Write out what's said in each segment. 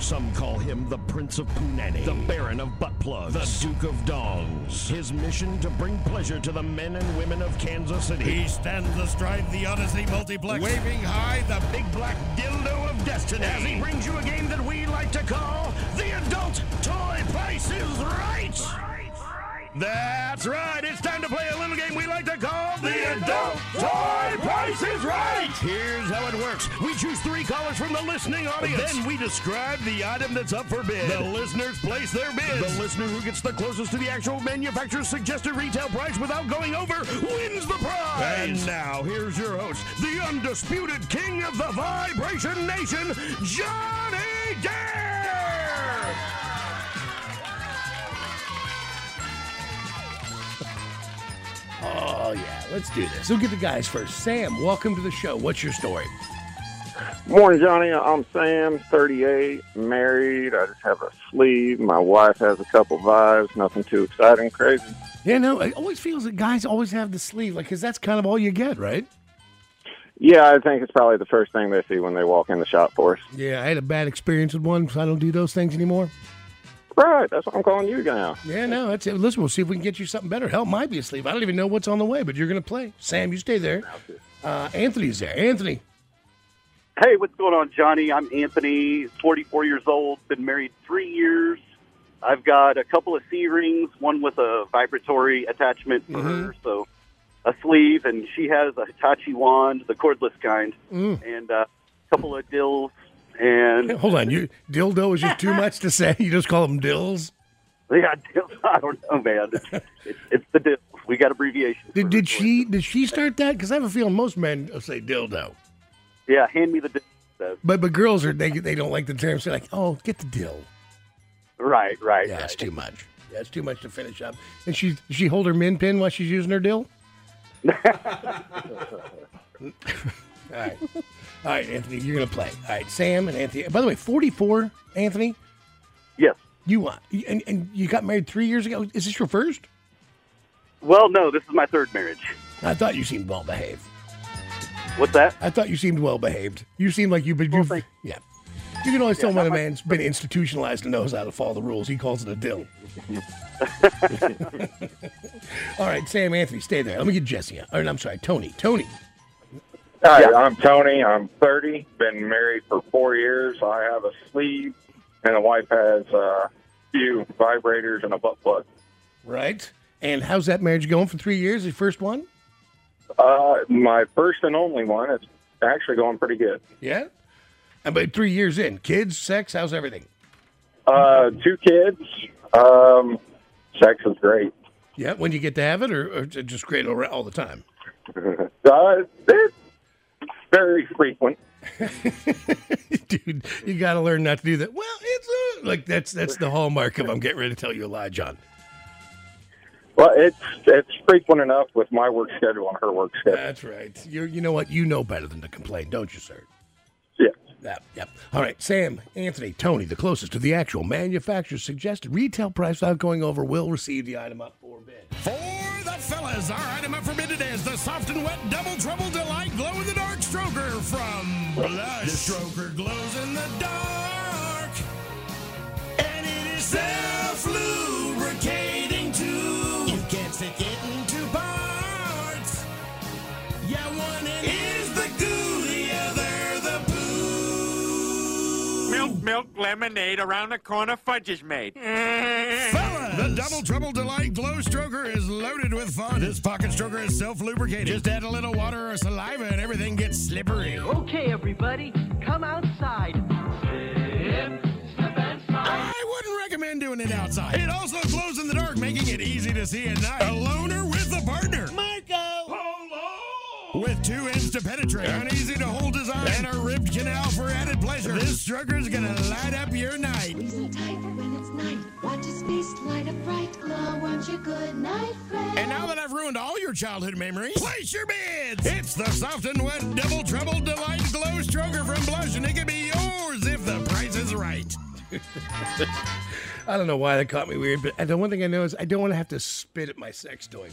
Some call him the Prince of Punani, the Baron of Butt Plugs, the Duke of Dongs. His mission to bring pleasure to the men and women of Kansas City. He stands astride the Odyssey Multiplex, waving high the big black dildo of destiny, as he brings you a game that we like to call The Adult Toy Price is Right. That's right, it's time to play a little game we like to call The Adult Toy Price is Right. Here's how it works. We choose three callers from the listening audience. Then we describe the item that's up for bid. The listeners place their bids. The listener who gets the closest to the actual manufacturer's suggested retail price without going over wins the prize. And now, here's your host, the undisputed king of the Vibration Nation, Johnny Dare! Oh, yeah, let's do this. We'll get the guys first. Sam, welcome to the show. What's your story? Morning, Johnny. I'm Sam, 38, married. I just have a sleeve. My wife has a couple vibes. Nothing too exciting, crazy. Yeah, no, it always feels that guys always have the sleeve, like, because that's kind of all you get, right? Yeah, I think it's probably the first thing they see when they walk in the shop for us. Yeah, I had a bad experience with one, so I don't do those things anymore. Right, that's what I'm calling you now. Yeah, no, that's it. Listen, we'll see if we can get you something better. Hell, might be a sleeve. I don't even know what's on the way, but you're going to play. Sam, you stay there. Anthony's there. Anthony. Hey, what's going on, Johnny? I'm Anthony, 44 years old, been married 3 years. I've got a couple of C rings, one with a vibratory attachment for her, so a sleeve, and she has a Hitachi wand, the cordless kind, and a couple of dills. And hold on, you dildo is just too much to say. You just call them dills. Yeah, dills. I don't know, man. It's the dills. We got abbreviations. Did she start that? Because I have a feeling most men say dildo. Yeah, hand me the dildo. But girls they don't like the term. So they're like, oh, get the dill. Right. Yeah, it's too much. Yeah, it's too much to finish up. And she hold her min pin while she's using her dill. All right, Anthony, you're going to play. All right, Sam and Anthony. By the way, 44, Anthony? Yes. And you got married 3 years ago? Is this your first? Well, no, this is my third marriage. I thought you seemed well-behaved. What's that? I thought you seemed well-behaved. You seem like you've been... yeah. You can always tell when a man's been institutionalized and knows how to follow the rules. He calls it a dill. All right, Sam, Anthony, stay there. Let me get Jesse out. I'm sorry, Tony. Hi, I'm Tony. I'm 30. Been married for 4 years. I have a sleeve, and a wife has a few vibrators and a butt plug. Right. And how's that marriage going for 3 years? Your first one? My first and only one. It's actually going pretty good. Yeah? About 3 years in. Kids, sex, how's everything? 2 kids. Sex is great. Yeah, when you get to have it, or just great all the time? Very frequent. Dude, you got to learn not to do that. Well, it's like that's the hallmark of I'm getting ready to tell you a lie, John. Well, it's frequent enough with my work schedule and her work schedule. That's right. You know what? You know better than to complain, don't you, sir? Yeah. Yep. All right, Sam, Anthony, Tony, the closest to the actual manufacturer's suggested retail price without going over will receive the item up for bid. For the fellas, our item up for bid today is the soft and wet double trouble delight glow-in-the-dark stroker from Blush. The stroker glows in the dark, and it is self-lubricating too. You can't stick it in two parts. Yeah, one is the goo, the other milk lemonade around the corner fudge is made. Fellas! The Double Trouble Delight Glow Stroker is loaded with fun. This pocket stroker is self-lubricating. Just add a little water or saliva and everything gets slippery. Okay, everybody, come outside. Slip and slide. I wouldn't recommend doing it outside. It also glows in the dark, making it easy to see at night. Alone or with a partner. Marco! With 2 inches to penetrate, an easy-to-hold design, and a ribbed canal for added pleasure. This stroker's gonna light up your night. He's so tight for when it's night. Watch his face light up bright. Glow, want your good night, friend. And now that I've ruined all your childhood memories, place your bids! It's the soft and wet Double Trouble Delight Glow Stroker from Blush, and it can be yours if the price is right. I don't know why that caught me weird, but the one thing I know is I don't want to have to spit at my sex toy.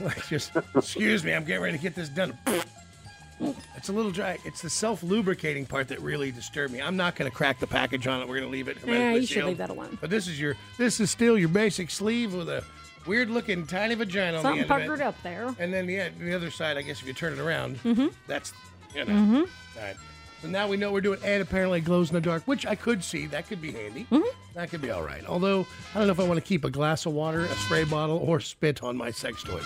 Like, just, excuse me, I'm getting ready to get this done. It's a little dry. It's the self-lubricating part that really disturbed me. I'm not going to crack the package on it. We're going to leave it. Yeah, you should leave that alone. But this is still your basic sleeve with a weird-looking tiny vagina on the end. Something puckered up there. And then the other side, I guess, if you turn it around, that's, you know. Mm-hmm. All right. So now we know we're doing, and apparently it glows in the dark, which I could see. That could be handy. Mm-hmm. That could be all right. Although, I don't know if I want to keep a glass of water, a spray bottle, or spit on my sex toys.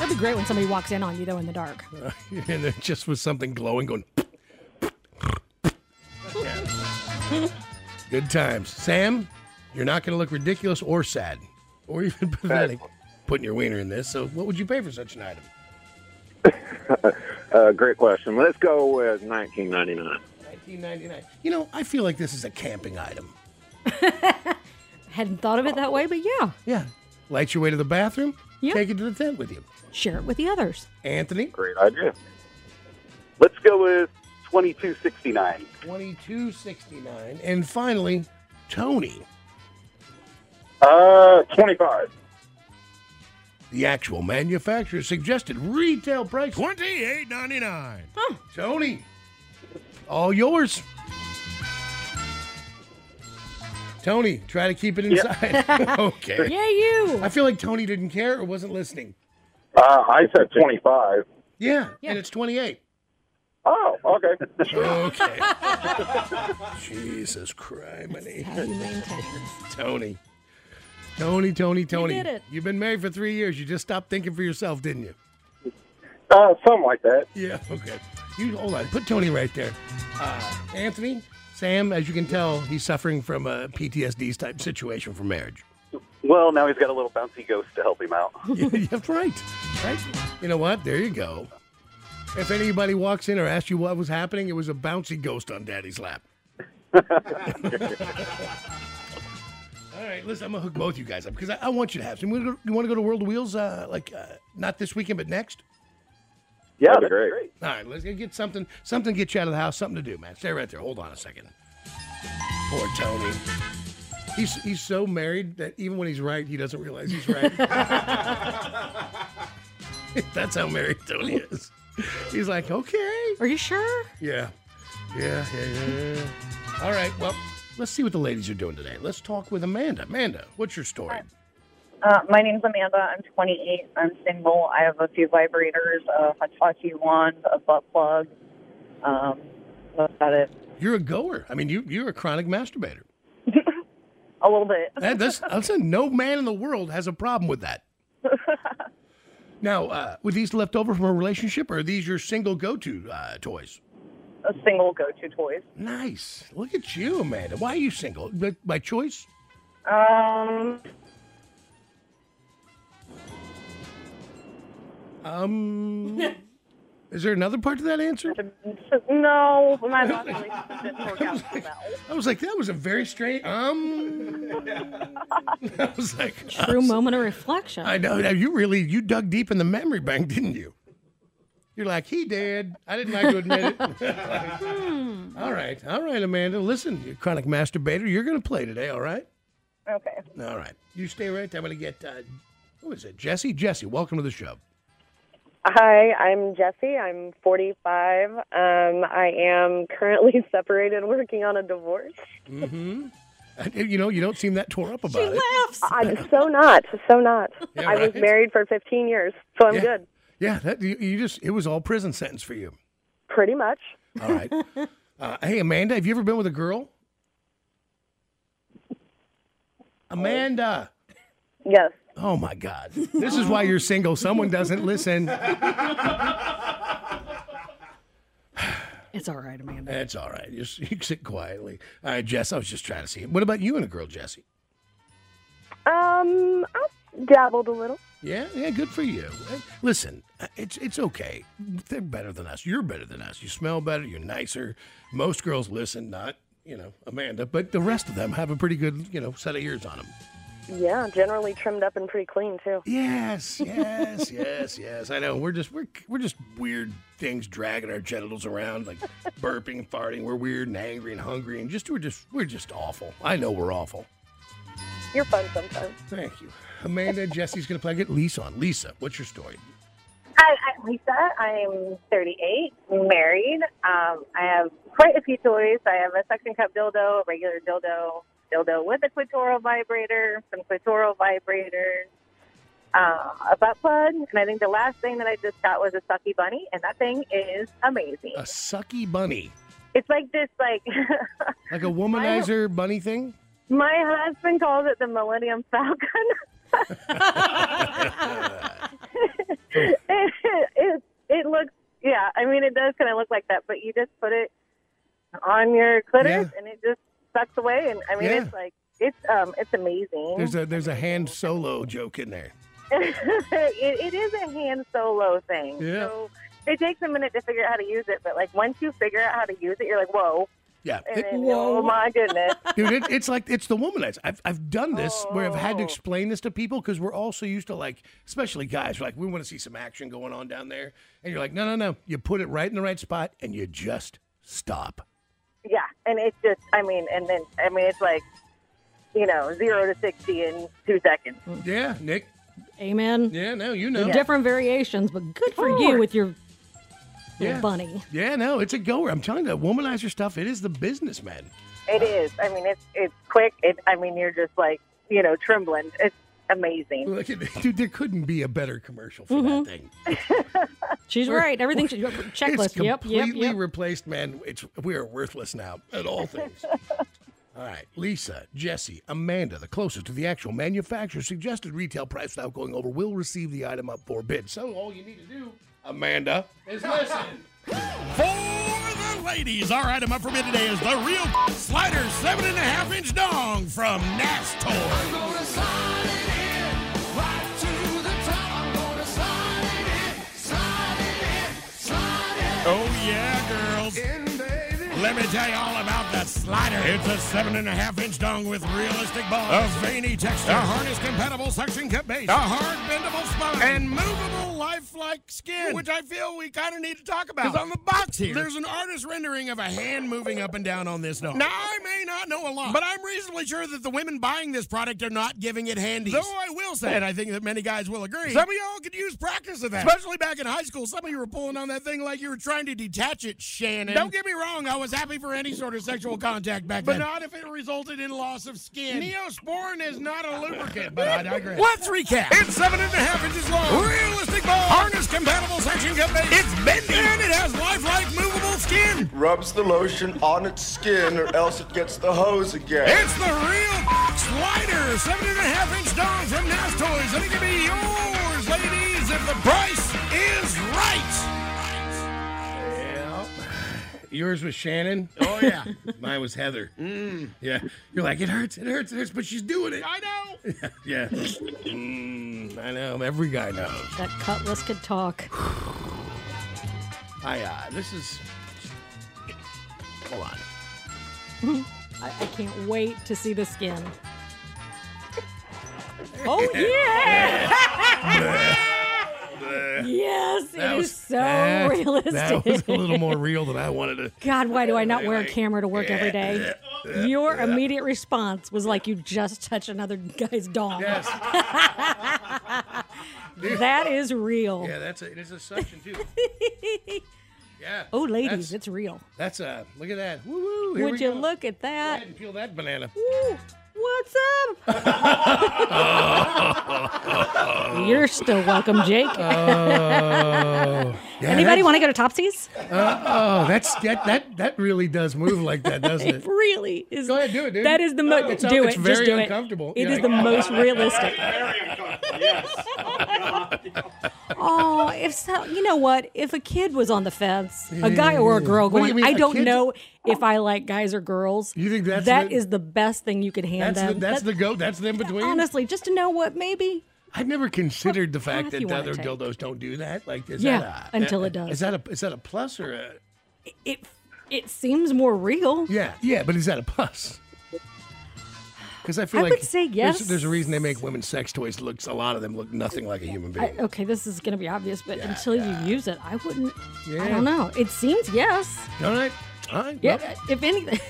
That'd be great when somebody walks in on you, though, in the dark. And there just was something glowing going. Good times. Sam, you're not going to look ridiculous or sad, or even pathetic, putting your wiener in this. So what would you pay for such an item? Great question. Let's go with $19.99. $19.99. You know, I feel like this is a camping item. Hadn't thought of it that way, but yeah. Yeah. Light your way to the bathroom. Yep. Take it to the tent with you. Share it with the others. Anthony? Great idea. Let's go with $22.69. $22.69. And finally, Tony. $25. The actual manufacturer suggested retail price $28.99. Huh. Tony, all yours. Tony, try to keep it inside. Yep. Okay. Yeah, you. I feel like Tony didn't care or wasn't listening. I said 25. Yeah, and it's 28. Oh, okay. Okay. Jesus Christ, money. Tony. Tony. You did it. You've been married for 3 years. You just stopped thinking for yourself, didn't you? Something like that. Yeah, okay. Hold on. Put Tony right there. Anthony, Sam, as you can tell, he's suffering from a PTSD-type situation from marriage. Well, now he's got a little bouncy ghost to help him out. That's right. You know what? There you go. If anybody walks in or asks you what was happening, it was a bouncy ghost on Daddy's lap. All right, listen, I'm going to hook both you guys up because I want you to have some. You want to go to World of Wheels, not this weekend, but next? Yeah, that'd be great. All right, let's get something to get you out of the house, something to do, man. Stay right there. Hold on a second. Poor Tony. He's so married that even when he's right, he doesn't realize he's right. That's how married Tony is. He's like, okay. Are you sure? Yeah. All right, well. Let's see what the ladies are doing today. Let's talk with Amanda. Amanda, what's your story? My name's Amanda. I'm 28. I'm single. I have a few vibrators, a Hitachi wand, a butt plug. That's about it. You're a goer. I mean, you're a chronic masturbator. A little bit. No man in the world has a problem with that. Now, were these left over from a relationship, or are these your single go-to toys? A single go-to toys. Nice. Look at you, Amanda. Why are you single? By choice? Is there another part to that answer? No. Not really. I was like, that was a very straight, I was like... True moment of reflection. I know. Now, you dug deep in the memory bank, didn't you? You're like, he did. I didn't like to admit it. All right, Amanda. Listen, you chronic masturbator, you're going to play today, all right? Okay. All right. You stay right there. I'm going to get, who is it? Jesse? Jesse, welcome to the show. Hi, I'm Jesse. I'm 45. I am currently separated, working on a divorce. Mm-hmm. You know, you don't seem that tore up about it. She laughs. I'm so not. Yeah, I was married for 15 years, so I'm good. Yeah, it was all prison sentence for you. Pretty much. All right. Hey, Amanda, have you ever been with a girl? Amanda. Yes. Oh, my God. This is why you're single. Someone doesn't listen. It's all right, Amanda. It's all right. You can sit quietly. All right, Jess, I was just trying to see it. What about you and a girl, Jessie? I've dabbled a little. Yeah, good for you. Listen, it's okay. They're better than us. You're better than us. You smell better. You're nicer. Most girls listen, not, Amanda, but the rest of them have a pretty good, set of ears on them. Yeah, generally trimmed up and pretty clean too. Yes, yes. I know we're just weird things dragging our genitals around, like burping and farting. We're weird and angry and hungry, and we're just awful. I know we're awful. You're fun sometimes. Thank you, Amanda. Jesse's gonna play. Get Lisa on. Lisa, what's your story? Hi, I'm Lisa. I'm 38, married. I have quite a few toys. I have a suction cup dildo, a regular dildo with a clitoral vibrator, some clitoral vibrators, a butt plug, and I think the last thing that I just got was a sucky bunny, and that thing is amazing. A sucky bunny? It's like this, like a womanizer bunny thing? My husband calls it the Millennium Falcon. It looks, yeah, it does kind of look like that, but you just put it on your clitoris, and it just sucks away, and it's amazing. There's a hand solo joke in there. it is a hand solo thing. Yeah. So it takes a minute to figure out how to use it, but once you figure out how to use it, you're like, whoa. Yeah. Oh my goodness. Dude, it's like it's the womanizer. I've done this where I've had to explain this to people because we're all so used to especially guys, we want to see some action going on down there, and you're like, no, you put it right in the right spot and you just stop. Yeah, and it's just, it's like, 0 to 60 in 2 seconds. Yeah, Nick. Amen. Yeah, no, Yeah. Different variations, but good for you with your bunny. Yeah, no, it's a goer. I'm telling you, that womanizer stuff, it is the business, man. It is. It's quick. You're just trembling. It's amazing. Look at this. Dude, there couldn't be a better commercial for that thing. She's right. Everything should checklist. It's completely replaced, man. We are worthless now at all things. All right. Lisa, Jesse, Amanda, the closest to the actual manufacturer, suggested retail price without going over, will receive the item up for bid. So all you need to do, Amanda, is listen. For the ladies, our item up for bid today is the real slider 7.5-inch dong from Nasty Toys. I'm going to slide it in, right to the top. I'm going to slide it in, slide it in, slide it in. Oh, yeah, girls. In, baby. Let me tell you all about that slider. It's a 7.5-inch dong with realistic balls, a veiny texture, a harness-compatible suction cup base, a hard, bendable spine, and movable lifelike skin, which I feel we kind of need to talk about. Because on the box here, there's an artist rendering of a hand moving up and down on this dog. Now, I may not know a lot, but I'm reasonably sure that the women buying this product are not giving it handies. Though I will say, and I think that many guys will agree, some of y'all could use practice of that. Especially back in high school, some of you were pulling on that thing like you were trying to detach it, Shannon. Don't get me wrong, I was happy for any sort of sexual contact back then. But not if it resulted in loss of skin. Neosporin is not a lubricant, but I digress. Let's recap. It's 7.5 inches long. Realistic. Harness-compatible suction cup base. It's bendy. And it has lifelike, movable skin. Rubs the lotion on its skin or else it gets the hose again. It's the real slider, 7.5-inch dong from Nasty Toys. And it can be yours, ladies, if the price is right. Yeah. Yours was Shannon. Oh, yeah. Mine was Heather. Mm. Yeah. You're like, it hurts, but she's doing it. I know. Yeah. I know. Every guy knows. That cutlass could talk. This is... Hold on. I can't wait to see the skin. Oh, yeah! Yes, it is so realistic. That was a little more real than I wanted to. God, why do I not wear a camera to work every day? Your immediate response was like you just touched another guy's dong. Yes. That is real. Yeah, it is a suction, too. Yeah. Oh, ladies, it's real. That's look at that. Woo-woo. Would you look at that? Go ahead and peel that banana. Woo. what's up? You're still welcome, Jake. Yeah, anybody want to go to Topsy's? That really does move like that, doesn't it? It really is. Go ahead, do it, dude. That is the most. Do it. It's very uncomfortable. It is the most realistic. Very uncomfortable. Yes. Oh, if so, you know what? If a kid was on the fence, a guy or a girl going, do I don't know if I like guys or girls. You think that is the best thing you could hand them? That's the in between. Honestly, just to know what maybe. I've never considered the fact that other dildos don't do that. Like, until it does. Is that a plus or a? It seems more real. Yeah, but is that a plus? Because I feel I would say yes. There's a reason they make women's sex toys a lot of them look nothing like a human being. Okay, this is going to be obvious, but until you use it, I wouldn't. Yeah. I don't know. It seems yes. All right. Yeah. Well. If anything.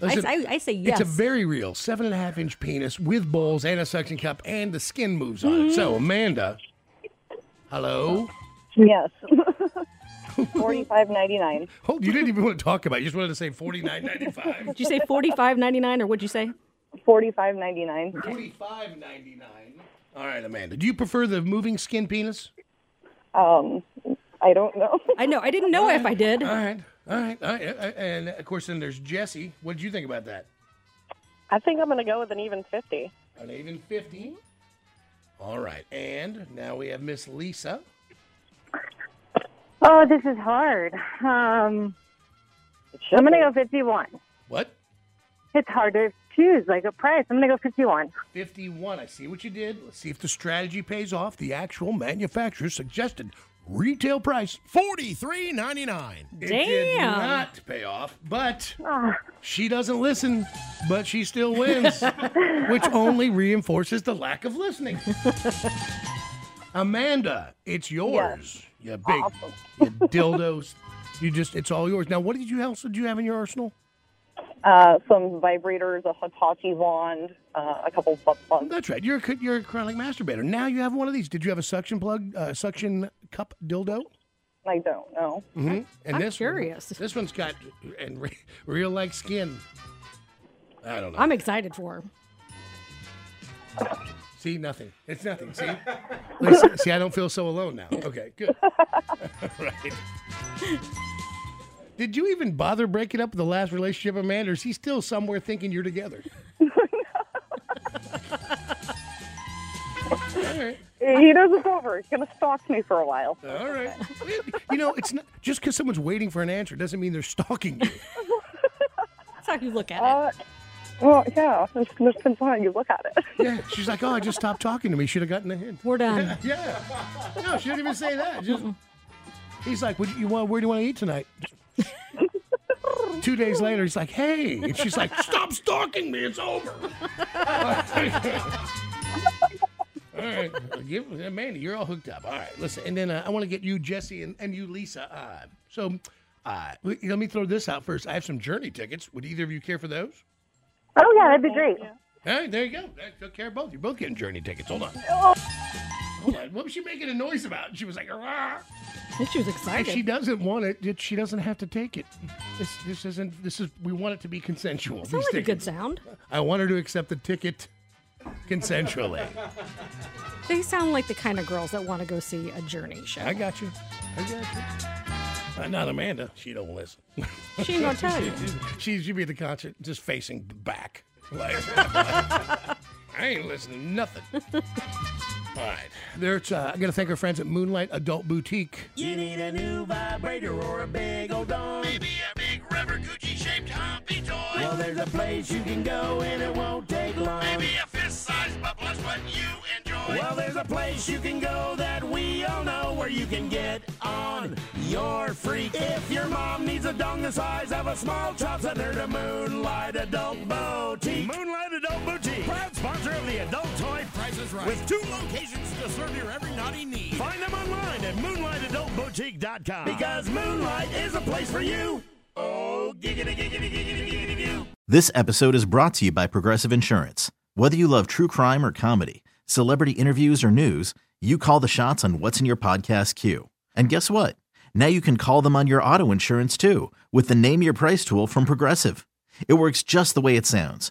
Listen, I say yes. It's a very real 7.5-inch penis with balls and a suction cup, and the skin moves on it. So, Amanda, hello? Yes. $45.99. Oh, you didn't even want to talk about it. You just wanted to say $49.95. Did you say $45.99, or what'd you say? $45.99. All right, Amanda. Do you prefer the moving skin penis? I don't know. I know. I didn't know if I did. All right. And, of course, then there's Jesse. What did you think about that? I think I'm going to go with an even 50. An even 50? All right. And now we have Miss Lisa. Oh, this is hard. I'm going to go 51. What? It's hard to choose, like a price. I'm going to go 51. 51. I see what you did. Let's see if the strategy pays off. The actual manufacturer suggested retail price, $43.99. Damn. It did not pay off, but she doesn't listen, but she still wins, which only reinforces the lack of listening. Amanda, it's yours. Yeah. You big you dildos. It's all yours. Now, what else did you have in your arsenal? Some vibrators, a Hitachi wand, a couple of butt plugs. That's right. You're a chronic masturbator. Now you have one of these. Did you have a suction plug, suction cup dildo? I don't know. Mm-hmm. I'm curious. This one's got real like skin. I don't know. I'm excited for her. See, nothing. It's nothing. See? Listen, see, I don't feel so alone now. Okay, good. All right. Did you even bother breaking up the last relationship, Amanda? Or is he still somewhere thinking you're together? No. All right. He knows it's over. He's going to stalk me for a while. All right. You know, it's not just because someone's waiting for an answer doesn't mean they're stalking you. That's how you look at it. Well, yeah. It's been fun. You look at it. Yeah. She's like, oh, I just stopped talking to me. Should have gotten a hint. We're done. Yeah. No, she didn't even say that. Just, he's like, where do you want to eat tonight? 2 days later, he's like, hey. And she's like, stop stalking me. It's over. All right. Amanda, you're all hooked up. All right. Listen, and then I want to get you, Jesse, and you, Lisa. So let me throw this out first. I have some Journey tickets. Would either of you care for those? Oh, yeah. That'd be great. Yeah. All right. There you go. I care of both. You're both getting Journey tickets. Hold on. Oh. Hold on. What was she making a noise about? She was like, "Argh." She was excited. If she doesn't want it, she doesn't have to take it. This is we want it to be consensual. Sounds like a good sound. I want her to accept the ticket consensually. They sound like the kind of girls that want to go see a Journey show. I got you. Not Amanda. She don't listen. She ain't gonna tell you. She'd be at the concert just facing back. Like I ain't listening to nothing. All right. There's, I got to thank our friends at Moonlight Adult Boutique. You need a new vibrator or a big old dong. Maybe a big rubber Gucci-shaped humpy toy. Well, there's a place you can go and it won't take long. Maybe a fist-sized butt plush, but you enjoy. Well, there's a place you can go that we all know where you can get on your freak. If your mom needs a dong the size of a small chop, send her to Moonlight Adult Boutique. Moonlight Adult Boutique. Proud sponsor of the Adult Toy Price is Right. With 2 locations to serve your every naughty need. Find them online at moonlightadultboutique.com. Because Moonlight is a place for you. Oh, giggity. This episode is brought to you by Progressive Insurance. Whether you love true crime or comedy, celebrity interviews or news, you call the shots on what's in your podcast queue. And guess what? Now you can call them on your auto insurance too with the Name Your Price tool from Progressive. It works just the way it sounds.